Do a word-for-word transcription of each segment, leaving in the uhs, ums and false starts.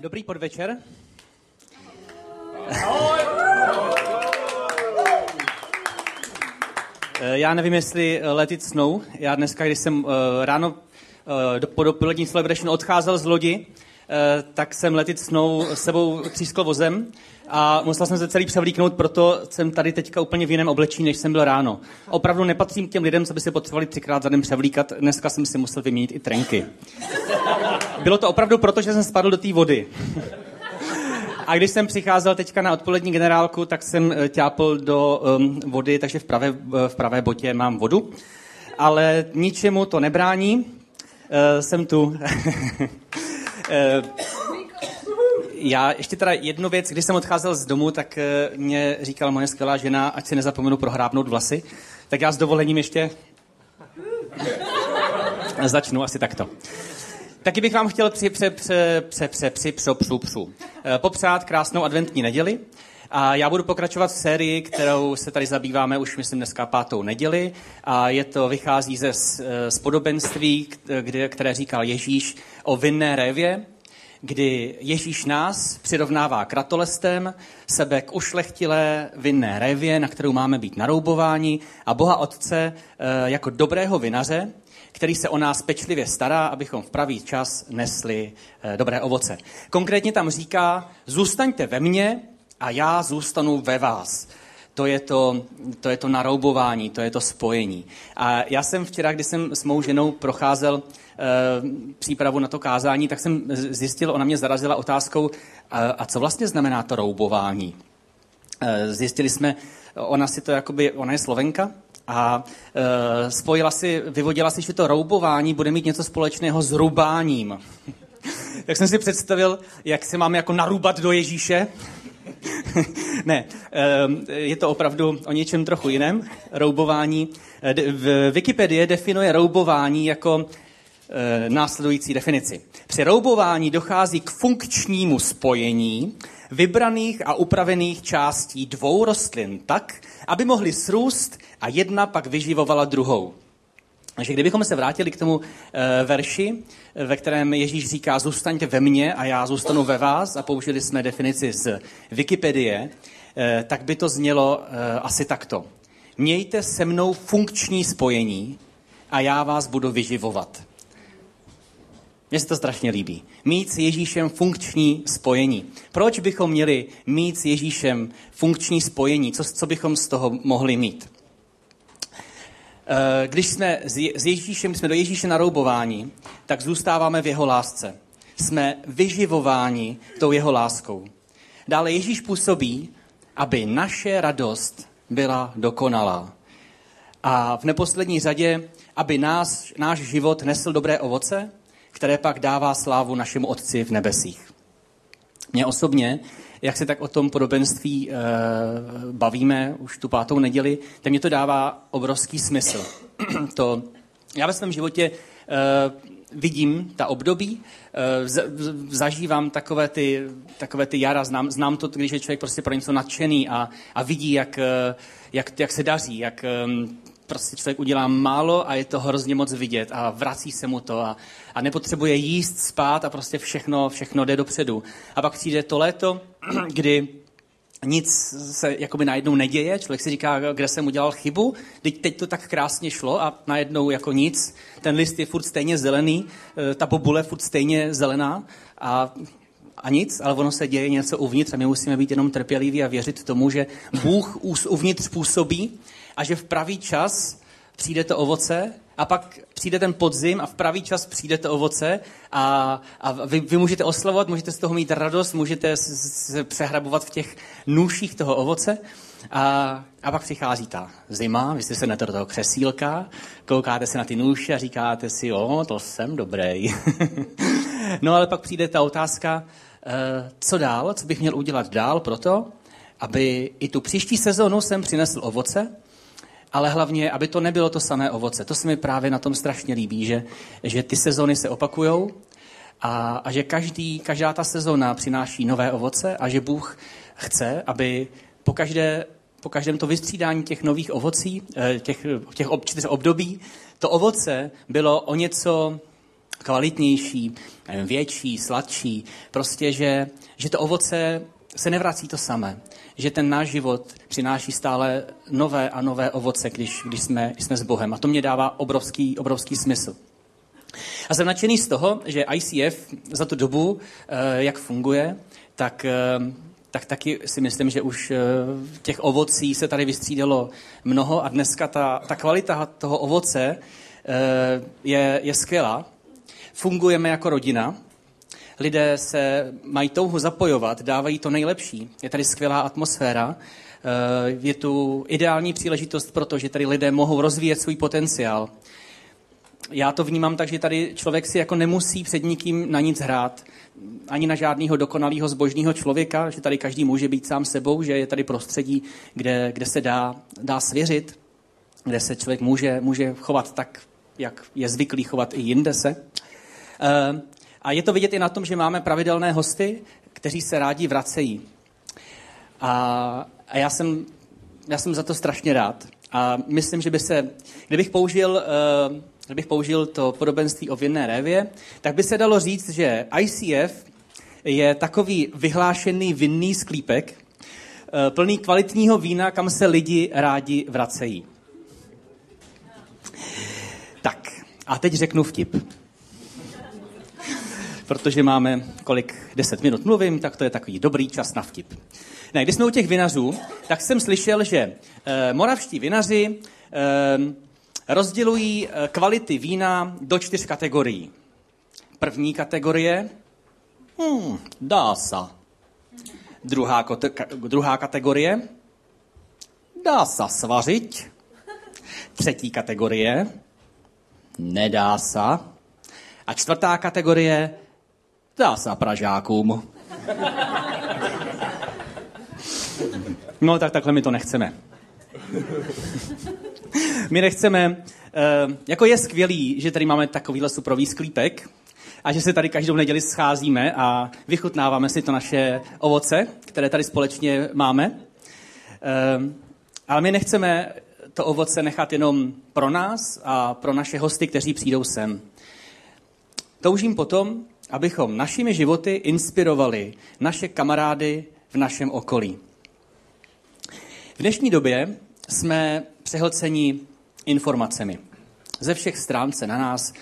Dobrý podvečer. Já nevím, jestli let it snow. Já dneska, když jsem ráno po dopolední celebration odcházel z lodi, tak jsem let it snow sebou třískl vozem a musel jsem se celý převlíknout, proto jsem tady teďka úplně v jiném oblečení, než jsem byl ráno. Opravdu nepatřím k těm lidem, co by se potřebovali třikrát za den převlíkat. Dneska jsem si musel vyměnit i trenky. Bylo to opravdu proto, že jsem spadl do té vody. A když jsem přicházel teďka na odpolední generálku, tak jsem ťápl do um, vody, takže v pravé, v pravé botě mám vodu. Ale ničemu to nebrání. Uh, jsem tu. uh, já ještě teda jednu věc. Když jsem odcházel z domu, tak uh, mě říkala moje skvělá žena, ať si nezapomenu prohrábnout vlasy. Tak já s dovolením ještě začnu asi takto. Taky bych vám chtěl při, pře, pře, pře, pře, při, přo, přu, přu, popřát krásnou adventní neděli. A já budu pokračovat v sérii, kterou se tady zabýváme už, myslím, dneska pátou neděli. A je to, vychází ze spodobenství, které říkal Ježíš o vinné révě, kdy Ježíš nás přirovnává k ratolestem, sebe k ušlechtilé vinné révě, na kterou máme být naroubováni, a Boha Otce jako dobrého vinaře, který se o nás pečlivě stará, abychom v pravý čas nesli dobré ovoce. Konkrétně tam říká, zůstaňte ve mně a já zůstanu ve vás. To je to, to je to naroubování, to je to spojení. A já jsem včera, když jsem s mou ženou procházel eh, přípravu na to kázání, tak jsem zjistil, ona mě zarazila otázkou, a, a co vlastně znamená to roubování? Eh, zjistili jsme, ona si to jakoby, ona je Slovenka, a e, spojila si, vyvodila si, že to roubování bude mít něco společného s rubáním. Tak jsem si představil, jak se máme jako narubat do Ježíše. Ne, e, je to opravdu o něčem trochu jiném. Roubování. De, v Wikipedii definuje roubování jako e, následující definici. Při roubování dochází k funkčnímu spojení vybraných a upravených částí dvou rostlin tak, aby mohly srůst a jedna pak vyživovala druhou. Takže kdybychom se vrátili k tomu e, verši, ve kterém Ježíš říká, zůstaňte ve mně a já zůstanu ve vás, a použili jsme definici z Wikipedie, e, tak by to znělo e, asi takto. Mějte se mnou funkční spojení a já vás budu vyživovat. Mně se to strašně líbí. Mít s Ježíšem funkční spojení. Proč bychom měli mít s Ježíšem funkční spojení? Co, co bychom z toho mohli mít? Když jsme s Ježíšem, jsme do Ježíše naroubováni, tak zůstáváme v jeho lásce. Jsme vyživováni tou jeho láskou. Dále Ježíš působí, aby naše radost byla dokonalá. A v neposlední řadě, aby nás, náš život nesl dobré ovoce, které pak dává slávu našemu Otci v nebesích. Mně osobně, jak se tak o tom podobenství e, bavíme už tu pátou neděli, tak mě to dává obrovský smysl. To, já ve svém životě e, vidím ta období, e, z, z, zažívám takové ty, takové ty jara, znám, znám to, když je člověk prostě pro něco nadšený a, a vidí, jak, jak, jak se daří, jak prostě člověk udělá málo a je to hrozně moc vidět a vrací se mu to a, a nepotřebuje jíst, spát a prostě všechno, všechno jde dopředu. A pak přijde to léto, kdy nic se jakoby najednou neděje, člověk si říká, kde jsem udělal chybu, teď, teď to tak krásně šlo a najednou jako nic, ten list je furt stejně zelený, ta bobule furt stejně zelená a... A nic, ale ono se děje něco uvnitř a my musíme být jenom trpěliví a věřit tomu, že Bůh uvnitř působí a že v pravý čas přijde to ovoce a pak přijde ten podzim a v pravý čas přijde to ovoce a, a vy, vy můžete oslavovat, můžete z toho mít radost, můžete se přehrabovat v těch nůších toho ovoce a, a pak přichází ta zima, vy jste se na to do toho křesílka, koukáte se na ty nůše a říkáte si, jo, to jsem dobrý. No ale pak přijde ta otázka, co dál, co bych měl udělat dál proto, aby i tu příští sezonu jsem přinesl ovoce, ale hlavně, aby to nebylo to samé ovoce. To se mi právě na tom strašně líbí, že, že ty sezony se opakujou a, a že každý, každá ta sezona přináší nové ovoce a že Bůh chce, aby po, každé, po každém to vystřídání těch nových ovocí, těch, těch ob, čtyř období, to ovoce bylo o něco kvalitnější, větší, sladší. Prostě, že, že to ovoce se nevrací to samé. Že ten náš život přináší stále nové a nové ovoce, když, když, jsme, když jsme s Bohem. A to mě dává obrovský, obrovský smysl. A jsem nadšený z toho, že I C F za tu dobu, jak funguje, tak, tak taky si myslím, že už těch ovocí se tady vystřídalo mnoho a dneska ta, ta kvalita toho ovoce je, je skvělá. Fungujeme jako rodina. Lidé se mají touhu zapojovat, dávají to nejlepší. Je tady skvělá atmosféra. Je tu ideální příležitost pro to, že tady lidé mohou rozvíjet svůj potenciál. Já to vnímám tak, že tady člověk si jako nemusí před nikým na nic hrát. Ani na žádného dokonalého zbožného člověka, že tady každý může být sám sebou, že je tady prostředí, kde, kde se dá, dá svěřit, kde se člověk může, může chovat tak, jak je zvyklý chovat i jinde se. A je to vidět i na tom, že máme pravidelné hosty, kteří se rádi vracejí. A, a já jsem, já jsem za to strašně rád. A myslím, že by se, kdybych použil... Kdybych použil to podobenství o vinné révě, tak by se dalo říct, že I C F je takový vyhlášený vinný sklípek, plný kvalitního vína, kam se lidi rádi vracejí. Tak, a teď řeknu vtip. Protože máme kolik deset minut mluvím, tak to je takový dobrý čas na vtip. Ne, když jsme u těch vinařů, tak jsem slyšel, že eh, moravští vinaři... Eh, rozdělují kvality vína do čtyř kategorií. První kategorie, hmm, dá se. Druhá, druhá kategorie, dá se svařit. Třetí kategorie, nedá se. A čtvrtá kategorie, dá se Pražákům. No tak takhle my to nechceme. My nechceme, jako je skvělý, že tady máme takovýhle suprový sklípek a že se tady každou neděli scházíme a vychutnáváme si to naše ovoce, které tady společně máme. Ale my nechceme to ovoce nechat jenom pro nás a pro naše hosty, kteří přijdou sem. Toužím potom, abychom našimi životy inspirovali naše kamarády v našem okolí. V dnešní době jsme přehlceni informacemi. Ze všech stran se na nás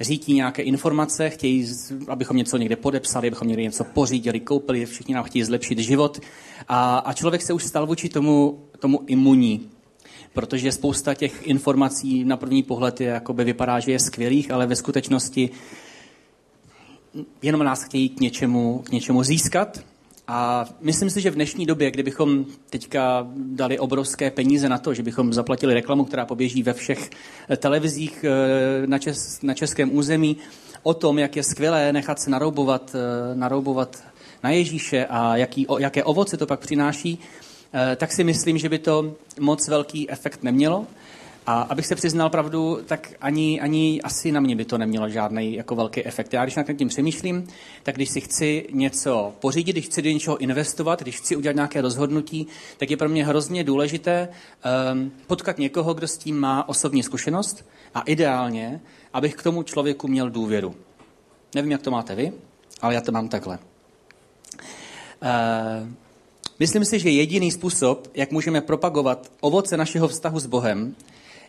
řítí nějaké informace, chtějí, abychom něco někde podepsali, abychom někde něco pořídili, koupili, všichni nám chtějí zlepšit život. A, a člověk se už stal vůči tomu, tomu imunní, protože spousta těch informací na první pohled je, jakoby vypadá, že je skvělých, ale ve skutečnosti jenom nás chtějí k něčemu, k něčemu získat. A myslím si, že v dnešní době, kdybychom teďka dali obrovské peníze na to, že bychom zaplatili reklamu, která poběží ve všech televizích na, čes, na českém území, o tom, jak je skvělé nechat se naroubovat, naroubovat na Ježíše a jaký, o, jaké ovoce to pak přináší, tak si myslím, že by to moc velký efekt nemělo. A abych se přiznal pravdu, tak ani, ani asi na mě by to nemělo žádný jako velký efekt. Já když nad tím přemýšlím, tak když si chci něco pořídit, když chci do něčeho investovat, když chci udělat nějaké rozhodnutí, tak je pro mě hrozně důležité um, potkat někoho, kdo s tím má osobní zkušenost a ideálně, abych k tomu člověku měl důvěru. Nevím, jak to máte vy, ale já to mám takhle. Uh, myslím si, že jediný způsob, jak můžeme propagovat ovoce našeho vztahu s Bohem,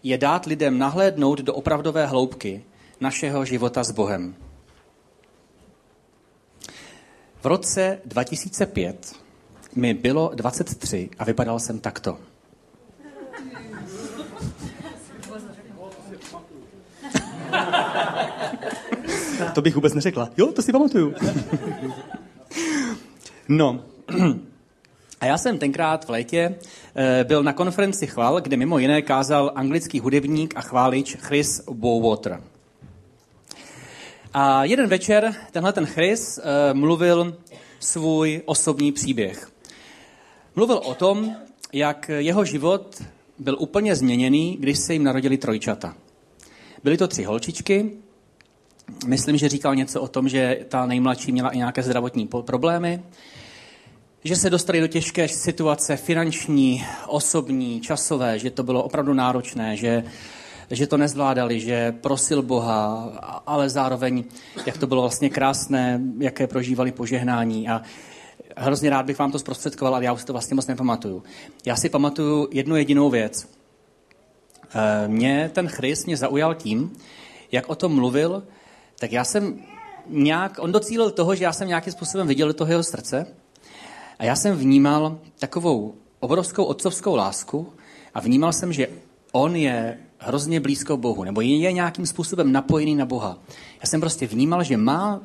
je dát lidem nahlédnout do opravdové hloubky našeho života s Bohem. V roce dva tisíce pět mi bylo dvacet tři a vypadal jsem takto. To bych vůbec neřekla. Jo, to si pamatuju. No... A já jsem tenkrát v létě byl na konferenci chval, kde mimo jiné kázal anglický hudebník a chválič Chris Bowater. A jeden večer tenhle ten Chris mluvil svůj osobní příběh. Mluvil o tom, jak jeho život byl úplně změněný, když se jim narodili trojčata. Byly to tři holčičky. Myslím, že říkal něco o tom, že ta nejmladší měla i nějaké zdravotní problémy. Že se dostali do těžké situace finanční, osobní, časové, že to bylo opravdu náročné, že, že to nezvládali, že prosil Boha, ale zároveň, jak to bylo vlastně krásné, jaké prožívali požehnání. A hrozně rád bych vám to zprostředkoval, ale já už to vlastně moc nepamatuju. Já si pamatuju jednu jedinou věc. Mě ten Chris mě zaujal tím, jak o tom mluvil, tak já jsem nějak, on docílil toho, že já jsem nějakým způsobem viděl do toho jeho srdce a já jsem vnímal takovou obrovskou otcovskou lásku a vnímal jsem, že on je hrozně blízko Bohu, nebo je nějakým způsobem napojený na Boha. Já jsem prostě vnímal, že má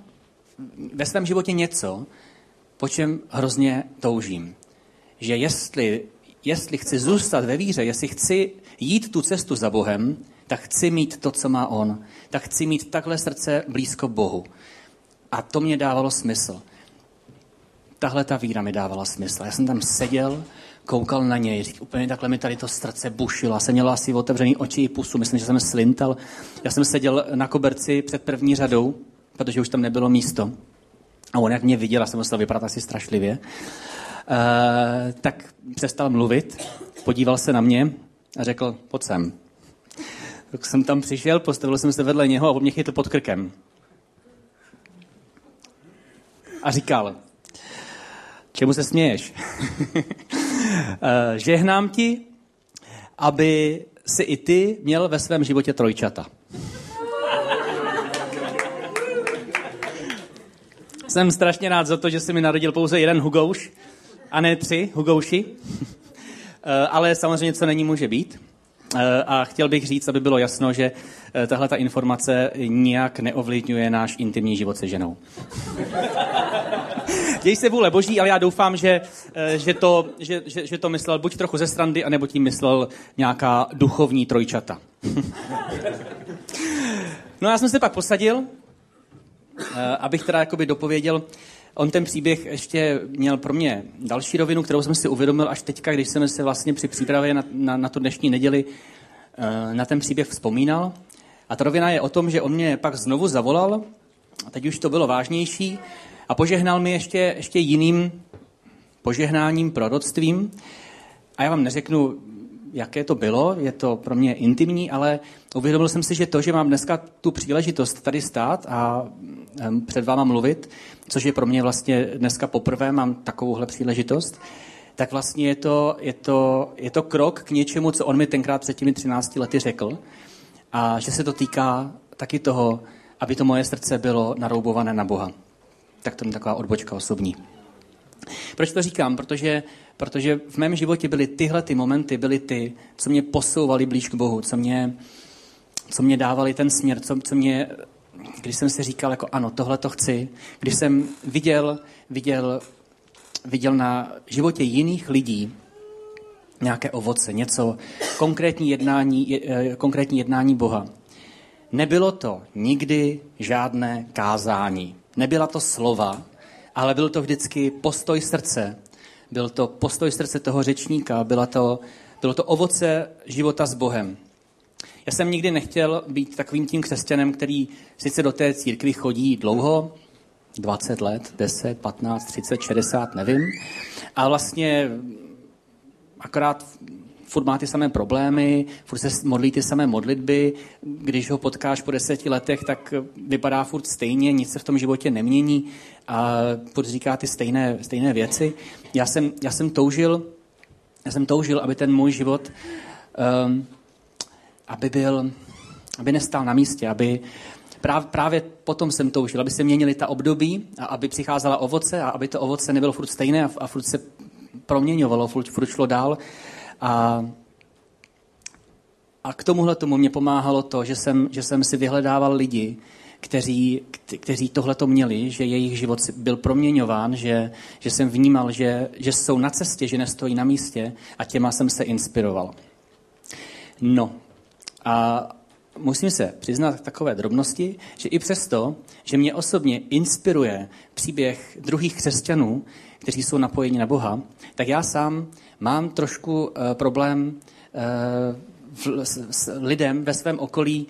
ve svém životě něco, po čem hrozně toužím. Že jestli, jestli chci zůstat ve víře, jestli chci jít tu cestu za Bohem, tak chci mít to, co má on. Tak chci mít takhle srdce blízko Bohu. A to mě dávalo smysl. Tahle ta víra mi dávala smysl. Já jsem tam seděl, koukal na něj, úplně takhle mi tady to srdce bušilo. Já jsem měl asi otevřený oči i pusu, myslím, že jsem slintal. Já jsem seděl na koberci před první řadou, protože už tam nebylo místo. A on jak mě viděl, já jsem musel vypadat asi strašlivě, e, tak přestal mluvit, podíval se na mě a řekl, pojď sem. Tak jsem tam přišel, postavil jsem se vedle něho a on mě chytl pod krkem. A říkal, čemu se směješ? e, žehnám ti, aby si i ty měl ve svém životě trojčata. Jsem strašně rád za to, že se mi narodil pouze jeden Hugouš, a ne tři Hugouši. Ale samozřejmě, co není, může být. A chtěl bych říct, aby bylo jasno, že tahle ta informace nijak neovlivňuje náš intimní život se ženou. Děj se vůle boží, ale já doufám, že, že, to, že, že, že to myslel buď trochu ze srandy, anebo tím myslel nějaká duchovní trojčata. No já jsem se pak posadil, abych teda jakoby dopověděl, on ten příběh ještě měl pro mě další rovinu, kterou jsem si uvědomil až teďka, když jsem se vlastně při přípravě na, na, na tu dnešní neděli na ten příběh vzpomínal. A ta rovina je o tom, že on mě pak znovu zavolal, a teď už to bylo vážnější, a požehnal mi ještě, ještě jiným požehnáním, proroctvím. A já vám neřeknu, jaké to bylo, je to pro mě intimní, ale uvědomil jsem si, že to, že mám dneska tu příležitost tady stát a před váma mluvit, což je pro mě vlastně dneska poprvé, mám takovouhle příležitost, tak vlastně je to, je to, je to krok k něčemu, co on mi tenkrát před těmi třinácti lety řekl a že se to týká taky toho, aby to moje srdce bylo naroubované na Boha. Tak to je taková odbočka osobní. Proč to říkám? Protože, protože v mém životě byly tyhle ty momenty, byly ty, co mě posouvaly blíž k Bohu, co mě, co mě dávaly ten směr, co, co mě, když jsem si říkal, jako ano, tohle to chci, když jsem viděl, viděl, viděl na životě jiných lidí nějaké ovoce, něco, konkrétní jednání, konkrétní jednání Boha. Nebylo to nikdy žádné kázání, nebyla to slova, ale byl to vždycky postoj srdce. Byl to postoj srdce toho řečníka, bylo to, bylo to ovoce života s Bohem. Já jsem nikdy nechtěl být takovým tím křesťanem, který sice do té církvi chodí dlouho, dvacet let, deset, patnáct, třicet, šedesát, nevím, a vlastně akorát furt má ty samé problémy, furt se modlí ty samé modlitby, když ho potkáš po deseti letech, tak vypadá furt stejně, nic se v tom životě nemění a furt říká ty stejné, stejné věci. Já jsem, já jsem toužil, já jsem toužil, aby ten můj život, um, aby byl, aby nestál na místě, aby práv, právě potom jsem toužil, aby se měnily ta období a aby přicházela ovoce a aby to ovoce nebylo furt stejné a, a furt se proměňovalo, furt, furt šlo dál. A, a k tomuhle tomu mě pomáhalo to, že jsem, že jsem si vyhledával lidi, kteří, kteří tohleto měli, že jejich život byl proměňován, že, že jsem vnímal, že, že jsou na cestě, že nestojí na místě a těma jsem se inspiroval. No a musím se přiznat takové drobnosti, že i přesto, že mě osobně inspiruje příběh druhých křesťanů, kteří jsou napojeni na Boha, tak já sám mám trošku uh, problém uh, s, s lidem ve svém okolí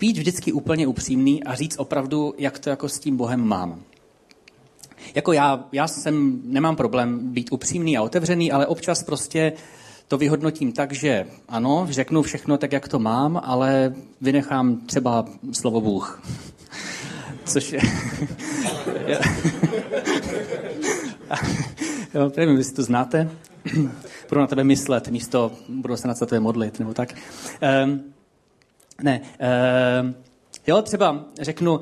být vždycky úplně upřímný a říct opravdu, jak to jako s tím Bohem mám. Jako já, já jsem, nemám problém být upřímný a otevřený, ale občas prostě to vyhodnotím tak, že ano, řeknu všechno tak, jak to mám, ale vynechám třeba slovo Bůh. Což je... Jo, nevím, jestli to znáte. Budu na tebe myslet, místo budu se na tebe modlit, nebo tak. Ehm, ne. Ehm, jo, třeba řeknu,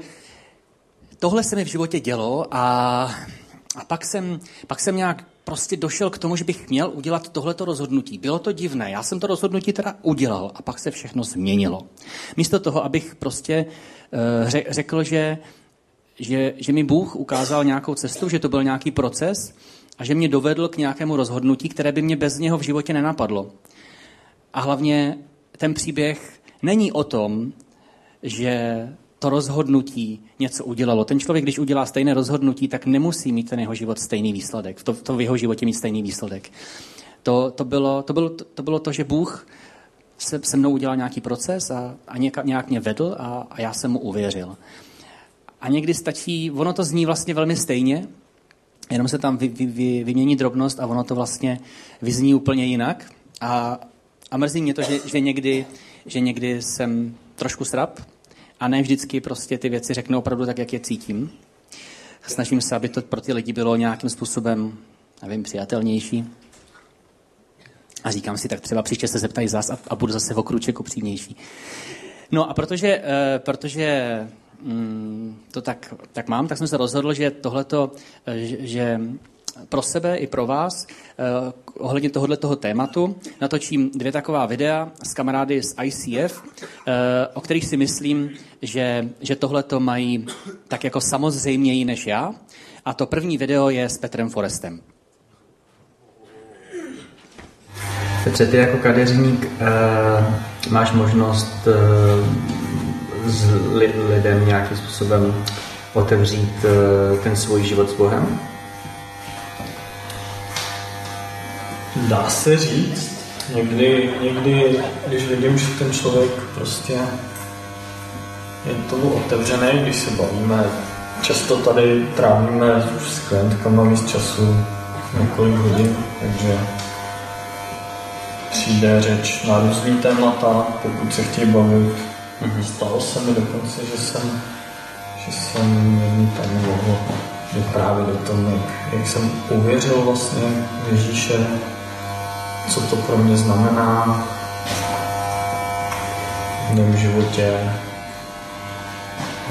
tohle se mi v životě dělo a, a pak, jsem, pak jsem nějak prostě došel k tomu, že bych měl udělat tohleto rozhodnutí. Bylo to divné, já jsem to rozhodnutí teda udělal a pak se všechno změnilo. Místo toho, abych prostě e, řekl, že, že, že mi Bůh ukázal nějakou cestu, že to byl nějaký proces, a že mě dovedl k nějakému rozhodnutí, které by mě bez něho v životě nenapadlo. A hlavně ten příběh není o tom, že to rozhodnutí něco udělalo. Ten člověk, když udělá stejné rozhodnutí, tak nemusí mít ten jeho život stejný výsledek. To, to v jeho životě mít stejný výsledek. To, to, bylo, to, bylo, to, to bylo to, že Bůh se, se mnou udělal nějaký proces a, a nějak, nějak mě vedl a, a já jsem mu uvěřil. A někdy stačí, ono to zní vlastně velmi stejně, jenom se tam vy, vy, vy, vymění drobnost a ono to vlastně vyzní úplně jinak. A, a mrzí mě to, že, že, někdy, že někdy jsem trošku srab a ne vždycky prostě ty věci řeknu opravdu tak, jak je cítím. Snažím se, aby to pro ty lidi bylo nějakým způsobem, nevím, přijatelnější. A říkám si, tak třeba příště se zeptají zás a, a budu zase o krůček upřímnější. No a protože... Uh, protože Mm, to tak, tak mám, tak jsem se rozhodl, že tohleto, že, že pro sebe i pro vás eh, ohledně tohoto tématu natočím dvě taková videa s kamarády z I C F, eh, o kterých si myslím, že, že tohleto mají tak jako samozřejměji než já. A to první video je s Petrem Forestem. Petře, ty jako kadeřník eh, máš možnost eh, s lidem nějakým způsobem otevřít ten svůj život s Bohem? Dá se říct. Někdy, někdy když vidím, že ten člověk prostě je tomu otevřený, když se bavíme. Často tady trávíme už s klientkama víc času, několik hodin, takže přijde řeč na různý témata, pokud se chtějí bavit. Mm-hmm. Stalo se mi dokonce, že jsem, že jsem jedný tam mohl vyprávět o tom, jak, jak jsem uvěřil vlastně Ježíše, co to pro mě znamená v mém životě.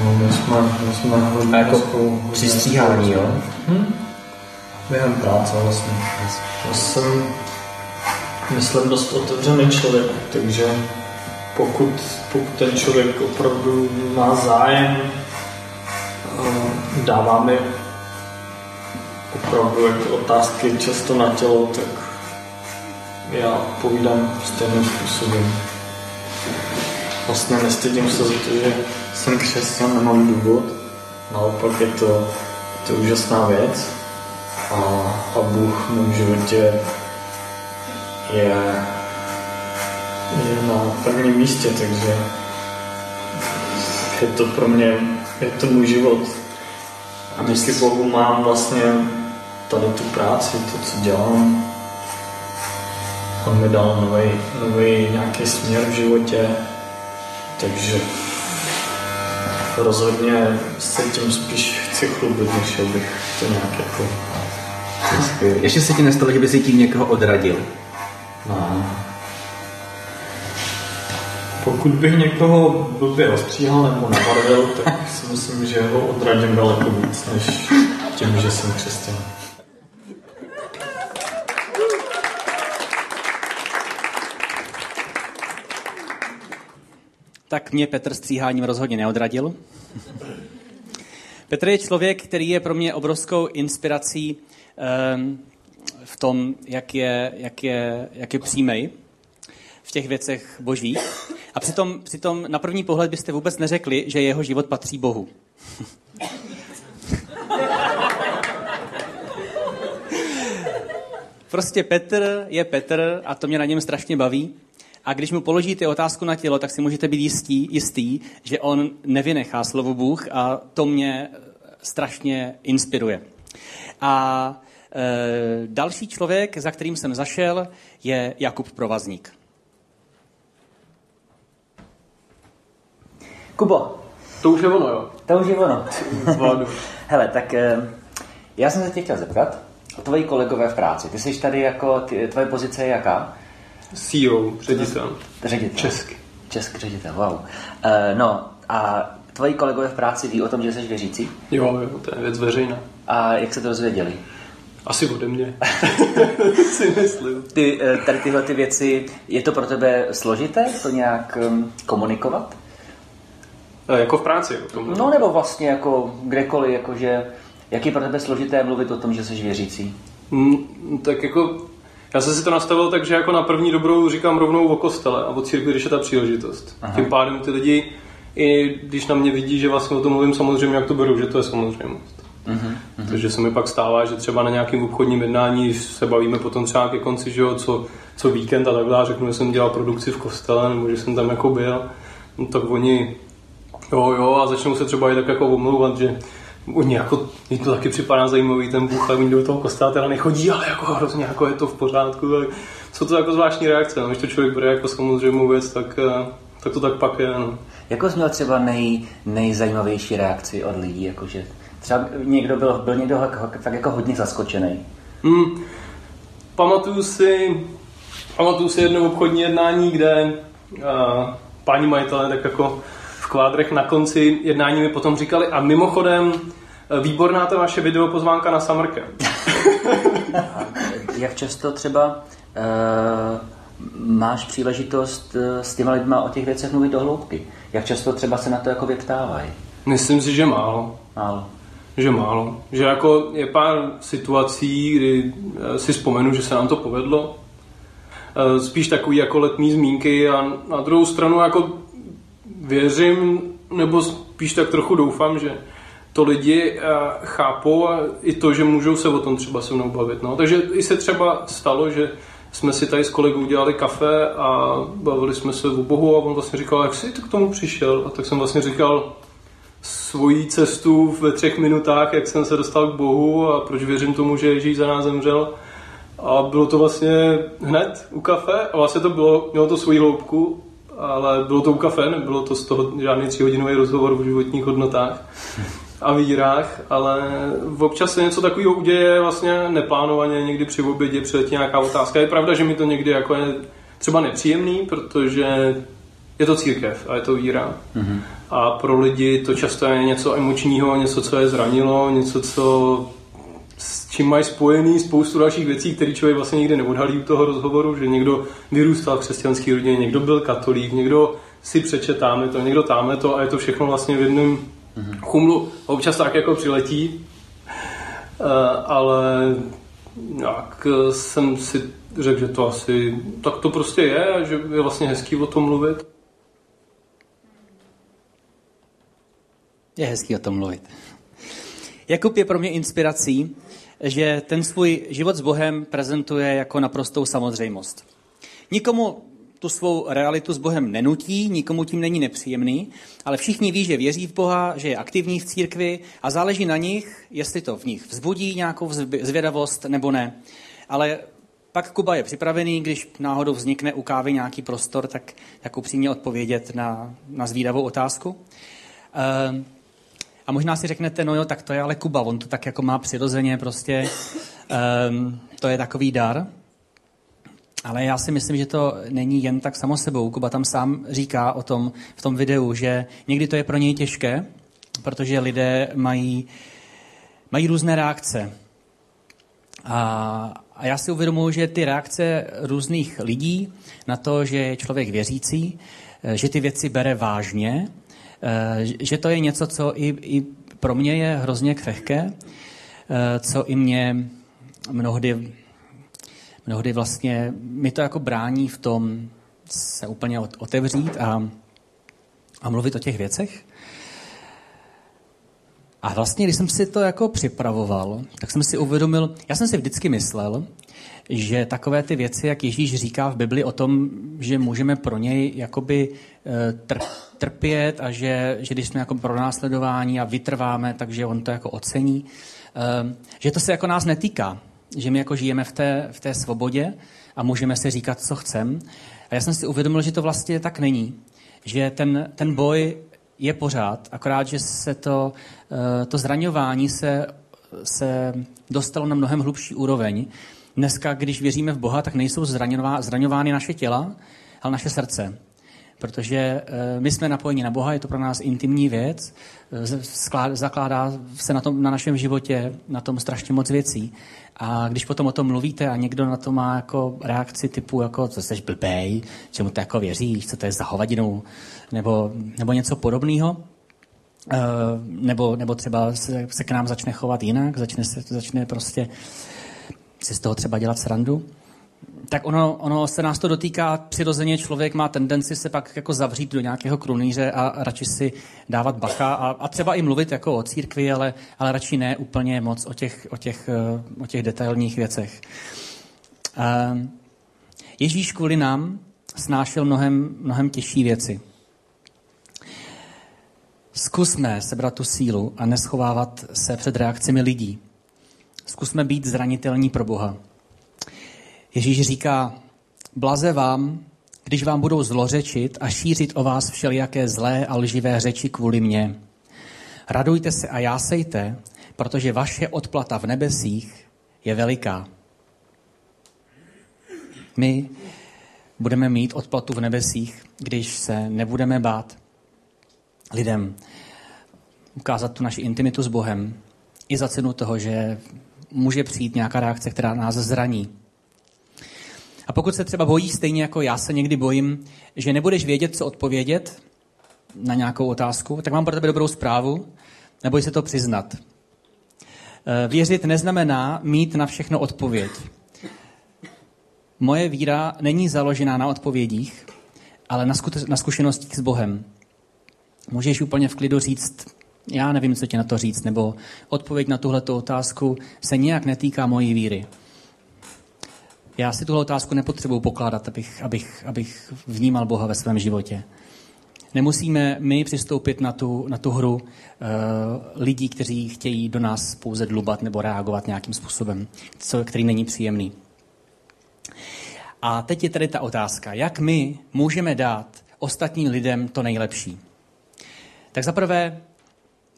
No, my jsme, my jsme hodně jako hlaskou, přistříhání, jo? Hm? Během práce vlastně. Já jsem, myslím, dost otevřený člověk, takže Pokud, pokud ten člověk opravdu má zájem, dáváme opravdu jako otázky často na tělo, tak já odpovídám stejným způsobem. Vlastně nestydím se za to, že jsem křesťan, nemám důvod. Naopak je to, to je úžasná věc a, a Bůh v mém životě je je na prvním místě, takže je to pro mě, je to můj život. A díky Bohu mám vlastně tady tu práci, to, co dělám. On mi dal nový, nový nějaký směr v životě, takže rozhodně se tím spíš chci chlubit, než abych to nějak jako... Ještě se ti nestalo, že by si tím někoho odradil? No. Pokud bych někoho blbě ostříhal nebo nabarvil, tak si myslím, že ho odradím daleko víc, než tím, že jsem křesťan. Tak mě Petr stříháním rozhodně neodradil. Petr je člověk, který je pro mě obrovskou inspirací um, v tom, jak je, jak je, jak je přímej v těch věcech božích. A přitom, přitom na první pohled byste vůbec neřekli, že jeho život patří Bohu. Prostě Petr je Petr a to mě na něm strašně baví. A když mu položíte otázku na tělo, tak si můžete být jistí, jistý, že on nevynechá slovo Bůh a to mě strašně inspiruje. A Další člověk, za kterým jsem zašel, je Jakub Provazník. Kubo. To už je ono, jo? To už je ono. Hele, tak já jsem se tě chtěl zeptat o tvoji kolegové v práci. Ty jsi tady jako, ty, tvoje pozice je jaká? C E O, ředitel. Ředitel. Česky. Česk ředitel, wow. Uh, no a tvoji kolegové v práci ví o tom, že jsi věřící? Jo, jo, to je věc veřejná. A jak se to dozvěděli? Asi ode mě. si myslím. Ty, tady tyhle ty věci, je to pro tebe složité to nějak um, komunikovat? Jako v práci? No nebo vlastně jako kdekoliv, jakože, jak je pro tebe složité mluvit o tom, že jsi věřící? Mm, tak jako, já jsem si to nastavil tak, že jako na první dobrou říkám rovnou o kostele a o církvi, když je ta příležitost. Aha. Tím pádem ty lidi, i když na mě vidí, že vlastně o tom mluvím samozřejmě, jak to berou, že to je samozřejmost. Uh-huh, uh-huh. Takže se mi pak stává, že třeba na nějakém obchodním jednání se bavíme potom třeba ke konci, že jo, co, co víkend a takhle, řeknu, že jsem dělal produkci v kostele nebo že jsem tam jako byl, no, tak oni... Jo, jo, a začnou se třeba i tak jako omlouvat, že oni jako, jim to taky připadá zajímavý ten Bůh, a oni do toho kostela teda nechodí, ale jako hrozně jako je to v pořádku. Jsou to jako zvláštní reakce, no, když to člověk bude jako samozřejmou věc, tak, tak to tak pak je, no. Jako jsi měl třeba nej, nejzajímavější reakci od lidí, jakože třeba někdo byl, byl někdo tak jako hodně zaskočený? Mm, pamatuju si, pamatuju si jedno obchodní jednání, kde a, paní majitelé tak jako kvádrech na konci jednání mi potom říkali a mimochodem, výborná ta vaše videopozvánka na Summercamp. Jak často třeba uh, máš příležitost s těma lidma o těch věcech mluvit do hloubky? Jak často třeba se na to jako vyptávají? Myslím si, že málo. Málo. Že málo. Že jako je pár situací, kdy si vzpomenu, že se nám to povedlo. Spíš takový jako letní zmínky a na druhou stranu jako věřím, nebo spíš tak trochu doufám, že to lidi chápou a i to, že můžou se o tom třeba se mnou bavit. No. Takže i se třeba stalo, že jsme si tady s kolegou dělali kafe a bavili jsme se o Bohu a on vlastně říkal, jak jsi to k tomu přišel? A tak jsem vlastně říkal svoji cestu ve třech minutách, jak jsem se dostal k Bohu a proč věřím tomu, že Ježíš za nás zemřel. A bylo to vlastně hned u kafe a vlastně to bylo, mělo to svoji hloubku. Ale bylo to u kafe, nebylo to z toho žádný tříhodinový rozhovor o životních hodnotách a vírách, ale občas se něco takového uděje vlastně neplánovaně, někdy při obědě přiletí nějaká otázka. Je pravda, že mi to někdy jako je třeba nepříjemný, protože je to církev a je to víra. Mm-hmm. A pro lidi to často je něco emočního, něco, co je zranilo, něco, co s čím mají spojený spoustu dalších věcí, které člověk vlastně nikdy neodhalí u toho rozhovoru, že někdo vyrůstal v křesťanské rodině, někdo byl katolík, někdo si přečetáme to, někdo táme to a je to všechno vlastně v jednom mm-hmm. chumlu. Občas tak jako přiletí, ale jak jsem si řekl, že to asi tak to prostě je a že je vlastně hezký o tom mluvit. Je hezký o tom mluvit. Jakub je pro mě inspirací, že ten svůj život s Bohem prezentuje jako naprostou samozřejmost. Nikomu tu svou realitu s Bohem nenutí, nikomu tím není nepříjemný, ale všichni ví, že věří v Boha, že je aktivní v církvi a záleží na nich, jestli to v nich vzbudí nějakou zvědavost nebo ne. Ale pak Kuba je připravený, když náhodou vznikne u kávy nějaký prostor, tak, tak upřímně odpovědět na, na zvídavou otázku. Ehm. A možná si řeknete, no jo, tak to je ale Kuba, on to tak jako má přirozeně prostě, um, to je takový dar. Ale já si myslím, že to není jen tak samo sebou. Kuba tam sám říká o tom v tom videu, že někdy to je pro něj těžké, protože lidé mají, mají různé reakce. A, a já si uvědomuji, že ty reakce různých lidí na to, že je člověk věřící, že ty věci bere vážně, že to je něco, co i, i pro mě je hrozně křehké, co i mě mnohdy, mnohdy vlastně, mi to jako brání v tom se úplně otevřít a, a mluvit o těch věcech. A vlastně, když jsem si to jako připravoval, tak jsem si uvědomil, já jsem si vždycky myslel, že takové ty věci, jak Ježíš říká v Bibli o tom, že můžeme pro něj jakoby trpět a že, že když jsme jako pronásledováni a vytrváme, takže on to jako ocení, že to se jako nás netýká. že my jako žijeme v té, v té svobodě a můžeme si říkat, co chceme. A já jsem si uvědomil, že to vlastně tak není. Že ten, ten boj je pořád, akorát, že se to, to zraňování se, se dostalo na mnohem hlubší úroveň. Dneska, když věříme v Boha, tak nejsou zraňovány naše těla, ale naše srdce. Protože my jsme napojeni na Boha, je to pro nás intimní věc, zakládá se na, tom, na našem životě, na tom strašně moc věcí. A když potom o tom mluvíte a někdo na to má jako reakci typu, jako, co jsi blbej, čemu to jako věříš, co to je za hovadinu, nebo, nebo něco podobného, nebo, nebo třeba se, se k nám začne chovat jinak, začne, se, začne prostě si z toho třeba dělat srandu, tak ono, ono se nás to dotýká přirozeně, člověk má tendenci se pak jako zavřít do nějakého krunýře a radši si dávat bacha a, a třeba i mluvit jako o církvi, ale, ale radši ne úplně moc o těch, o těch, o těch detailních věcech. Ježíš kvůli nám snášel mnohem, mnohem těžší věci. Zkusme sebrat tu sílu a neschovávat se před reakcemi lidí. Zkusme být zranitelní pro Boha. Ježíš říká, blaze vám, když vám budou zlořečit a šířit o vás všelijaké zlé a lživé řeči kvůli mně. Radujte se a jásejte, protože vaše odplata v nebesích je veliká. My budeme mít odplatu v nebesích, když se nebudeme bát lidem ukázat tu naši intimitu s Bohem i za cenu toho, že může přijít nějaká reakce, která nás zraní. A pokud se třeba bojí, stejně jako já se někdy bojím, že nebudeš vědět, co odpovědět na nějakou otázku, tak mám pro tebe dobrou zprávu, neboj se to přiznat. Věřit neznamená mít na všechno odpověď. Moje víra není založená na odpovědích, ale na, zku- na zkušenostích s Bohem. Můžeš úplně v klidu říct, já nevím, co ti na to říct, nebo odpověď na tuhleto otázku se nijak netýká mojí víry. Já si tuhle otázku nepotřebuji pokládat, abych, abych, abych vnímal Boha ve svém životě. Nemusíme my přistoupit na tu, na tu hru uh, lidí, kteří chtějí do nás pouze dlubat nebo reagovat nějakým způsobem, co, který není příjemný. A teď je tady ta otázka, jak my můžeme dát ostatním lidem to nejlepší. Tak zaprvé,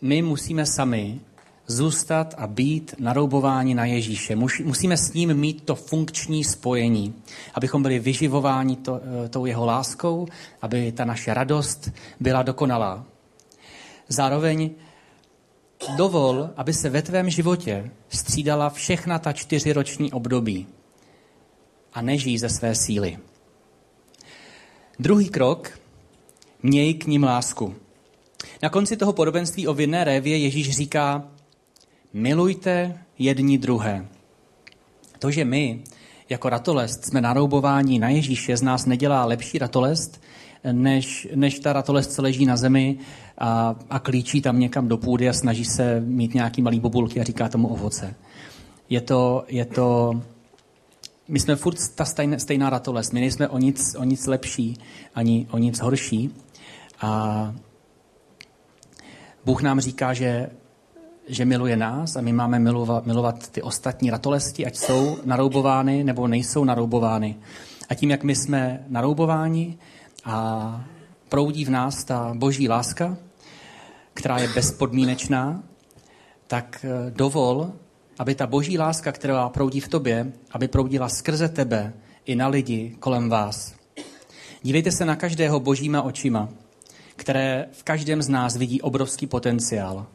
my musíme sami zůstat a být naroubováni na Ježíše. Musíme s ním mít to funkční spojení, abychom byli vyživováni to, tou jeho láskou, aby ta naše radost byla dokonalá. Zároveň dovol, aby se ve tvém životě střídala všechna ta čtyři roční období a nežij ze své síly. Druhý krok, měj k ním lásku. Na konci toho podobenství o vinné révě Ježíš říká, milujte jedni druhé. To, že my jako ratolest jsme naroubováni na Ježíše, z nás nedělá lepší ratolest, než, než ta ratolest, co leží na zemi a, a klíčí tam někam do půdy a snaží se mít nějaký malý bobulky a říká tomu ovoce. Je to, je to, my jsme furt ta stejná, stejná ratolest, my nejsme o nic, o nic lepší ani o nic horší. A Bůh nám říká, že že miluje nás a my máme milovat, milovat ty ostatní ratolesti, ať jsou naroubovány nebo nejsou naroubovány. A tím, jak my jsme naroubováni a proudí v nás ta boží láska, která je bezpodmínečná, tak dovol, aby ta boží láska, která proudí v tobě, aby proudila skrze tebe i na lidi kolem vás. Dívejte se na každého božíma očima, které v každém z nás vidí obrovský potenciál.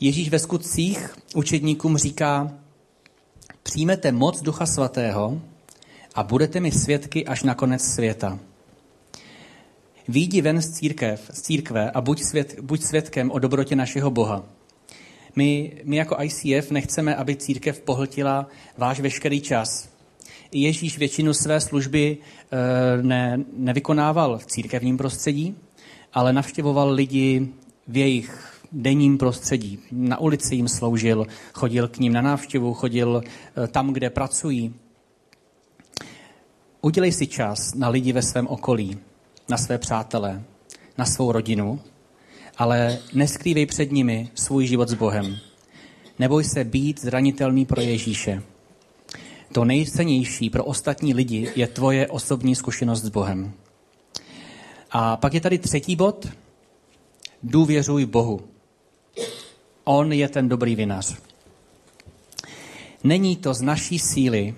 Ježíš ve skutcích učedníkům říká, přijmete moc Ducha Svatého a budete mi svědky až na konec světa. Vyjdi ven z, církev, z církve a buď, svěd, buď svědkem o dobrotě našeho Boha. My, my jako I C F nechceme, aby církev pohltila váš veškerý čas. I Ježíš většinu své služby ne, nevykonával v církevním prostředí, ale navštěvoval lidi v jejich denním prostředí. Na ulici jim sloužil, chodil k ním na návštěvu, chodil tam, kde pracují. Udělej si čas na lidi ve svém okolí, na své přátelé, na svou rodinu, ale neskrývej před nimi svůj život s Bohem. Neboj se být zranitelný pro Ježíše. To nejcennější pro ostatní lidi je tvoje osobní zkušenost s Bohem. A pak je tady třetí bod. Důvěřuj Bohu. On je ten dobrý vinař. Není to z naší síly,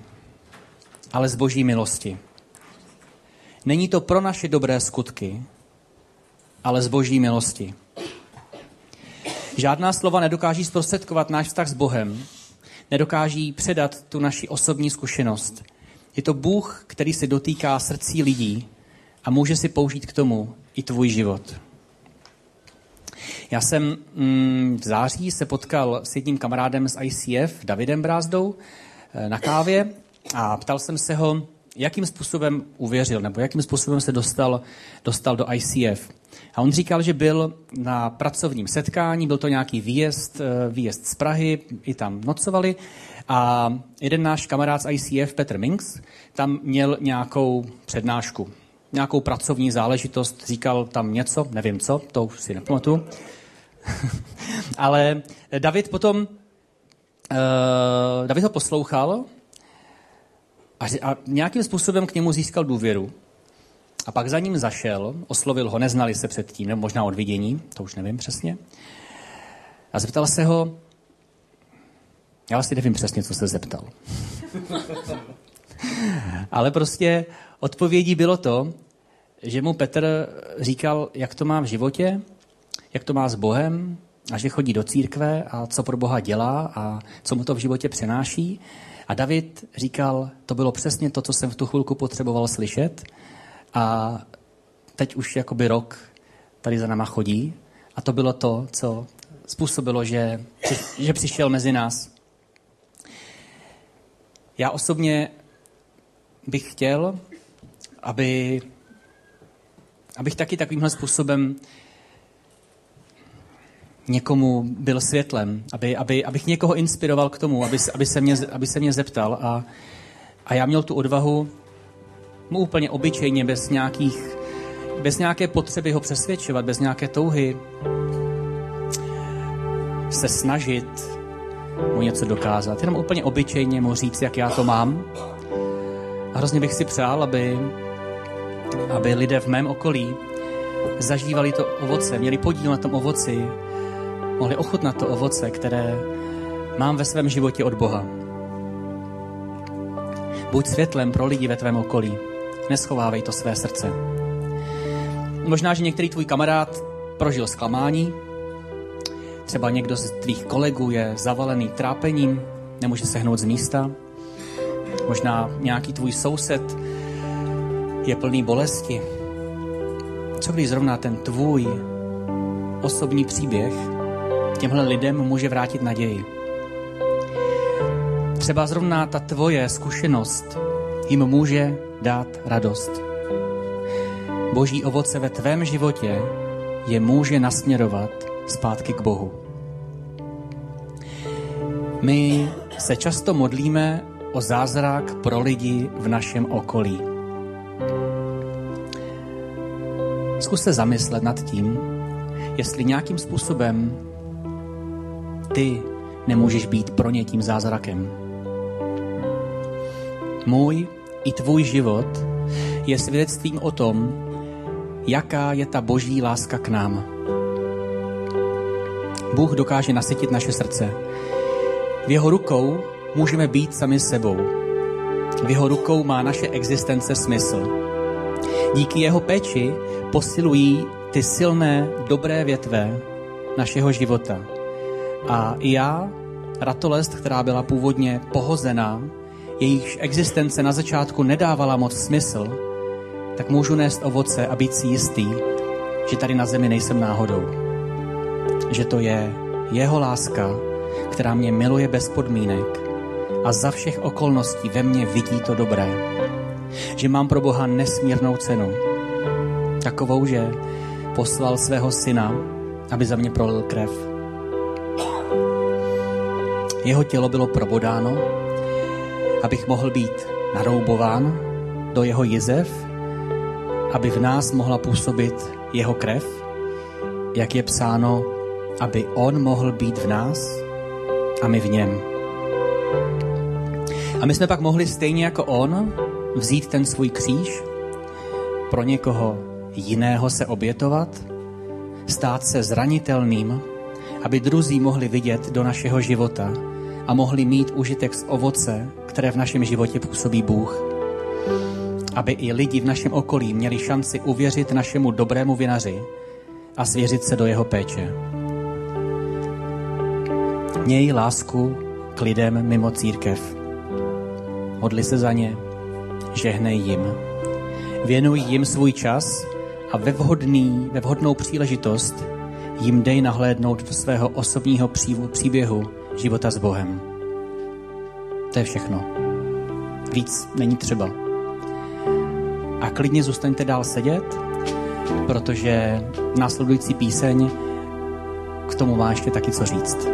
ale z Boží milosti. Není to pro naše dobré skutky, ale z Boží milosti. Žádná slova nedokáží zprostředkovat náš vztah s Bohem, nedokáží předat tu naši osobní zkušenost. Je to Bůh, který se dotýká srdcí lidí a může si použít k tomu i tvůj život. Já jsem v září se potkal s jedním kamarádem z I C F, Davidem Brázdou, na kávě a ptal jsem se ho, jakým způsobem uvěřil nebo jakým způsobem se dostal, dostal do I C F. A on říkal, že byl na pracovním setkání, byl to nějaký výjezd, výjezd z Prahy, i tam nocovali a jeden náš kamarád z I C F, Petr Minks, tam měl nějakou přednášku, nějakou pracovní záležitost, říkal tam něco, nevím co, to už si nepamatuju. Ale David potom, uh, David ho poslouchal a, a nějakým způsobem k němu získal důvěru. A pak za ním zašel, oslovil ho, neznali se předtím, nebo možná od vidění, to už nevím přesně. A zeptal se ho, já vlastně nevím přesně, co se zeptal. Ale prostě odpovědí bylo to, že mu Petr říkal, jak to má v životě, jak to má s Bohem a že chodí do církve a co pro Boha dělá a co mu to v životě přináší. A David říkal, to bylo přesně to, co jsem v tu chvilku potřeboval slyšet a teď už jakoby rok tady za náma chodí a to bylo to, co způsobilo, že, že přišel mezi nás. Já osobně bych chtěl, aby, abych taky takovýmhle způsobem někomu byl světlem, aby, aby, abych někoho inspiroval k tomu, aby, aby, se, mě, aby se mě zeptal a, a já měl tu odvahu mu úplně obyčejně, bez, nějakých, bez nějaké potřeby ho přesvědčovat, bez nějaké touhy se snažit mu něco dokázat. Jenom úplně obyčejně mu říct, jak já to mám. A hrozně bych si přál, aby, aby lidé v mém okolí zažívali to ovoce, měli podíl na tom ovoci, mohli ochutnat to ovoce, které mám ve svém životě od Boha. Buď světlem pro lidi ve tvém okolí. Neschovávej to své srdce. Možná, že některý tvůj kamarád prožil zklamání, třeba někdo z tvých kolegů je zavalený trápením, nemůže se hnout z místa. Možná nějaký tvůj soused je plný bolesti. Co když zrovna ten tvůj osobní příběh těmhle lidem může vrátit naději? Třeba zrovna ta tvoje zkušenost jim může dát radost. Boží ovoce ve tvém životě je může nasměrovat zpátky k Bohu. My se často modlíme o zázrak pro lidi v našem okolí. Zkus se zamyslet nad tím, jestli nějakým způsobem ty nemůžeš být pro ně tím zázrakem. Můj i tvůj život je svědectvím o tom, jaká je ta Boží láska k nám. Bůh dokáže nasytit naše srdce. V jeho rukou můžeme být sami sebou. V jeho rukou má naše existence smysl. Díky jeho péči posilují ty silné, dobré větve našeho života. A i já, ratolest, která byla původně pohozená, jejíž existence na začátku nedávala moc smysl, tak můžu nést ovoce a být si jistý, že tady na zemi nejsem náhodou. Že to je jeho láska, která mě miluje bez podmínek a za všech okolností ve mně vidí to dobré. Že mám pro Boha nesmírnou cenu. Takovou, že poslal svého syna, aby za mě prolil krev. Jeho tělo bylo probodáno, abych mohl být naroubován do jeho jizev, aby v nás mohla působit jeho krev, jak je psáno, aby on mohl být v nás a my v něm. A my jsme pak mohli stejně jako on vzít ten svůj kříž, pro někoho jiného se obětovat, stát se zranitelným, aby druzí mohli vidět do našeho života a mohli mít užitek z ovoce, které v našem životě působí Bůh. Aby i lidi v našem okolí měli šanci uvěřit našemu dobrému vinaři a svěřit se do jeho péče. Měj lásku k lidem mimo církev. Modli se za ně, žehnej jim. Věnuj jim svůj čas a ve, vhodný, ve vhodnou příležitost jim dej nahlédnout do svého osobního příběhu života s Bohem. To je všechno. Víc není třeba. A klidně zůstaňte dál sedět, protože následující píseň k tomu má ještě taky co říct.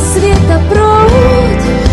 Světa proud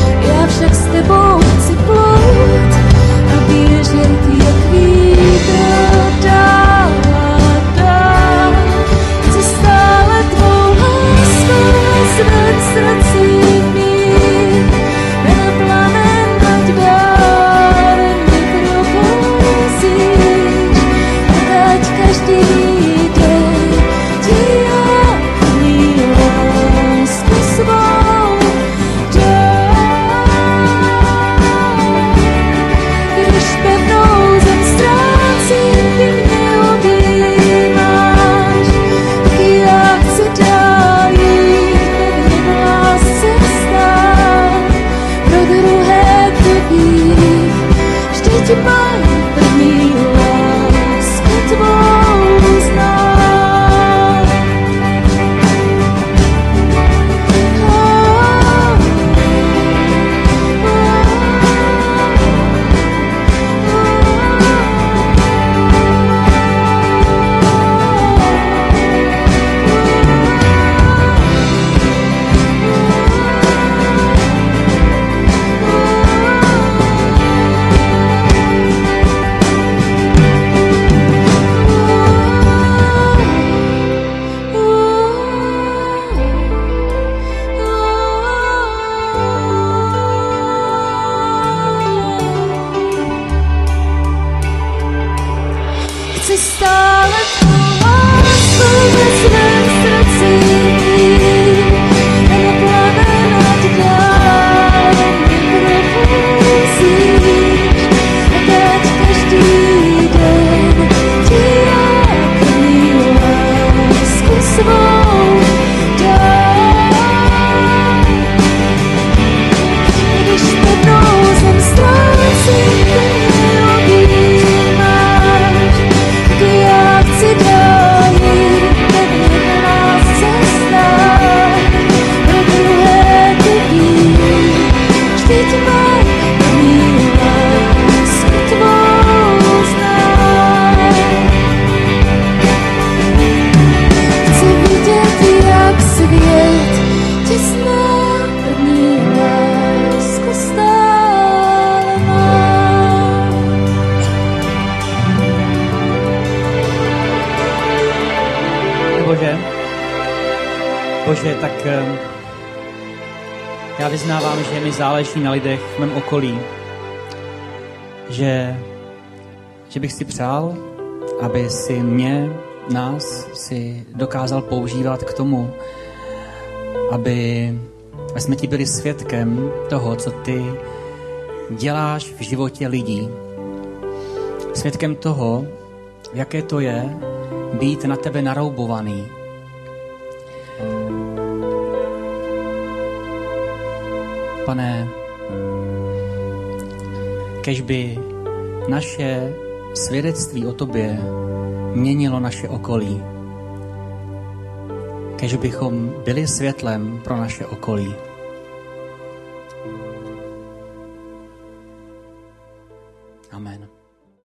chci stále tvou lásku ve svém srdci, nebo plave nad dálem, procházíš, a teď každý den ti jaký lásku svou dám. Když jednou zem ztrácí, Bože, tak já vyznávám, že mi záleží na lidech v mém okolí, že, že bych si přál, aby si mě, nás, si dokázal používat k tomu, aby jsme ti byli svědkem toho, co ty děláš v životě lidí. Svědkem toho, jaké to je být na tebe naroubovaný. Pane, kež by naše svědectví o tobě měnilo naše okolí. Kež bychom byli světlem pro naše okolí.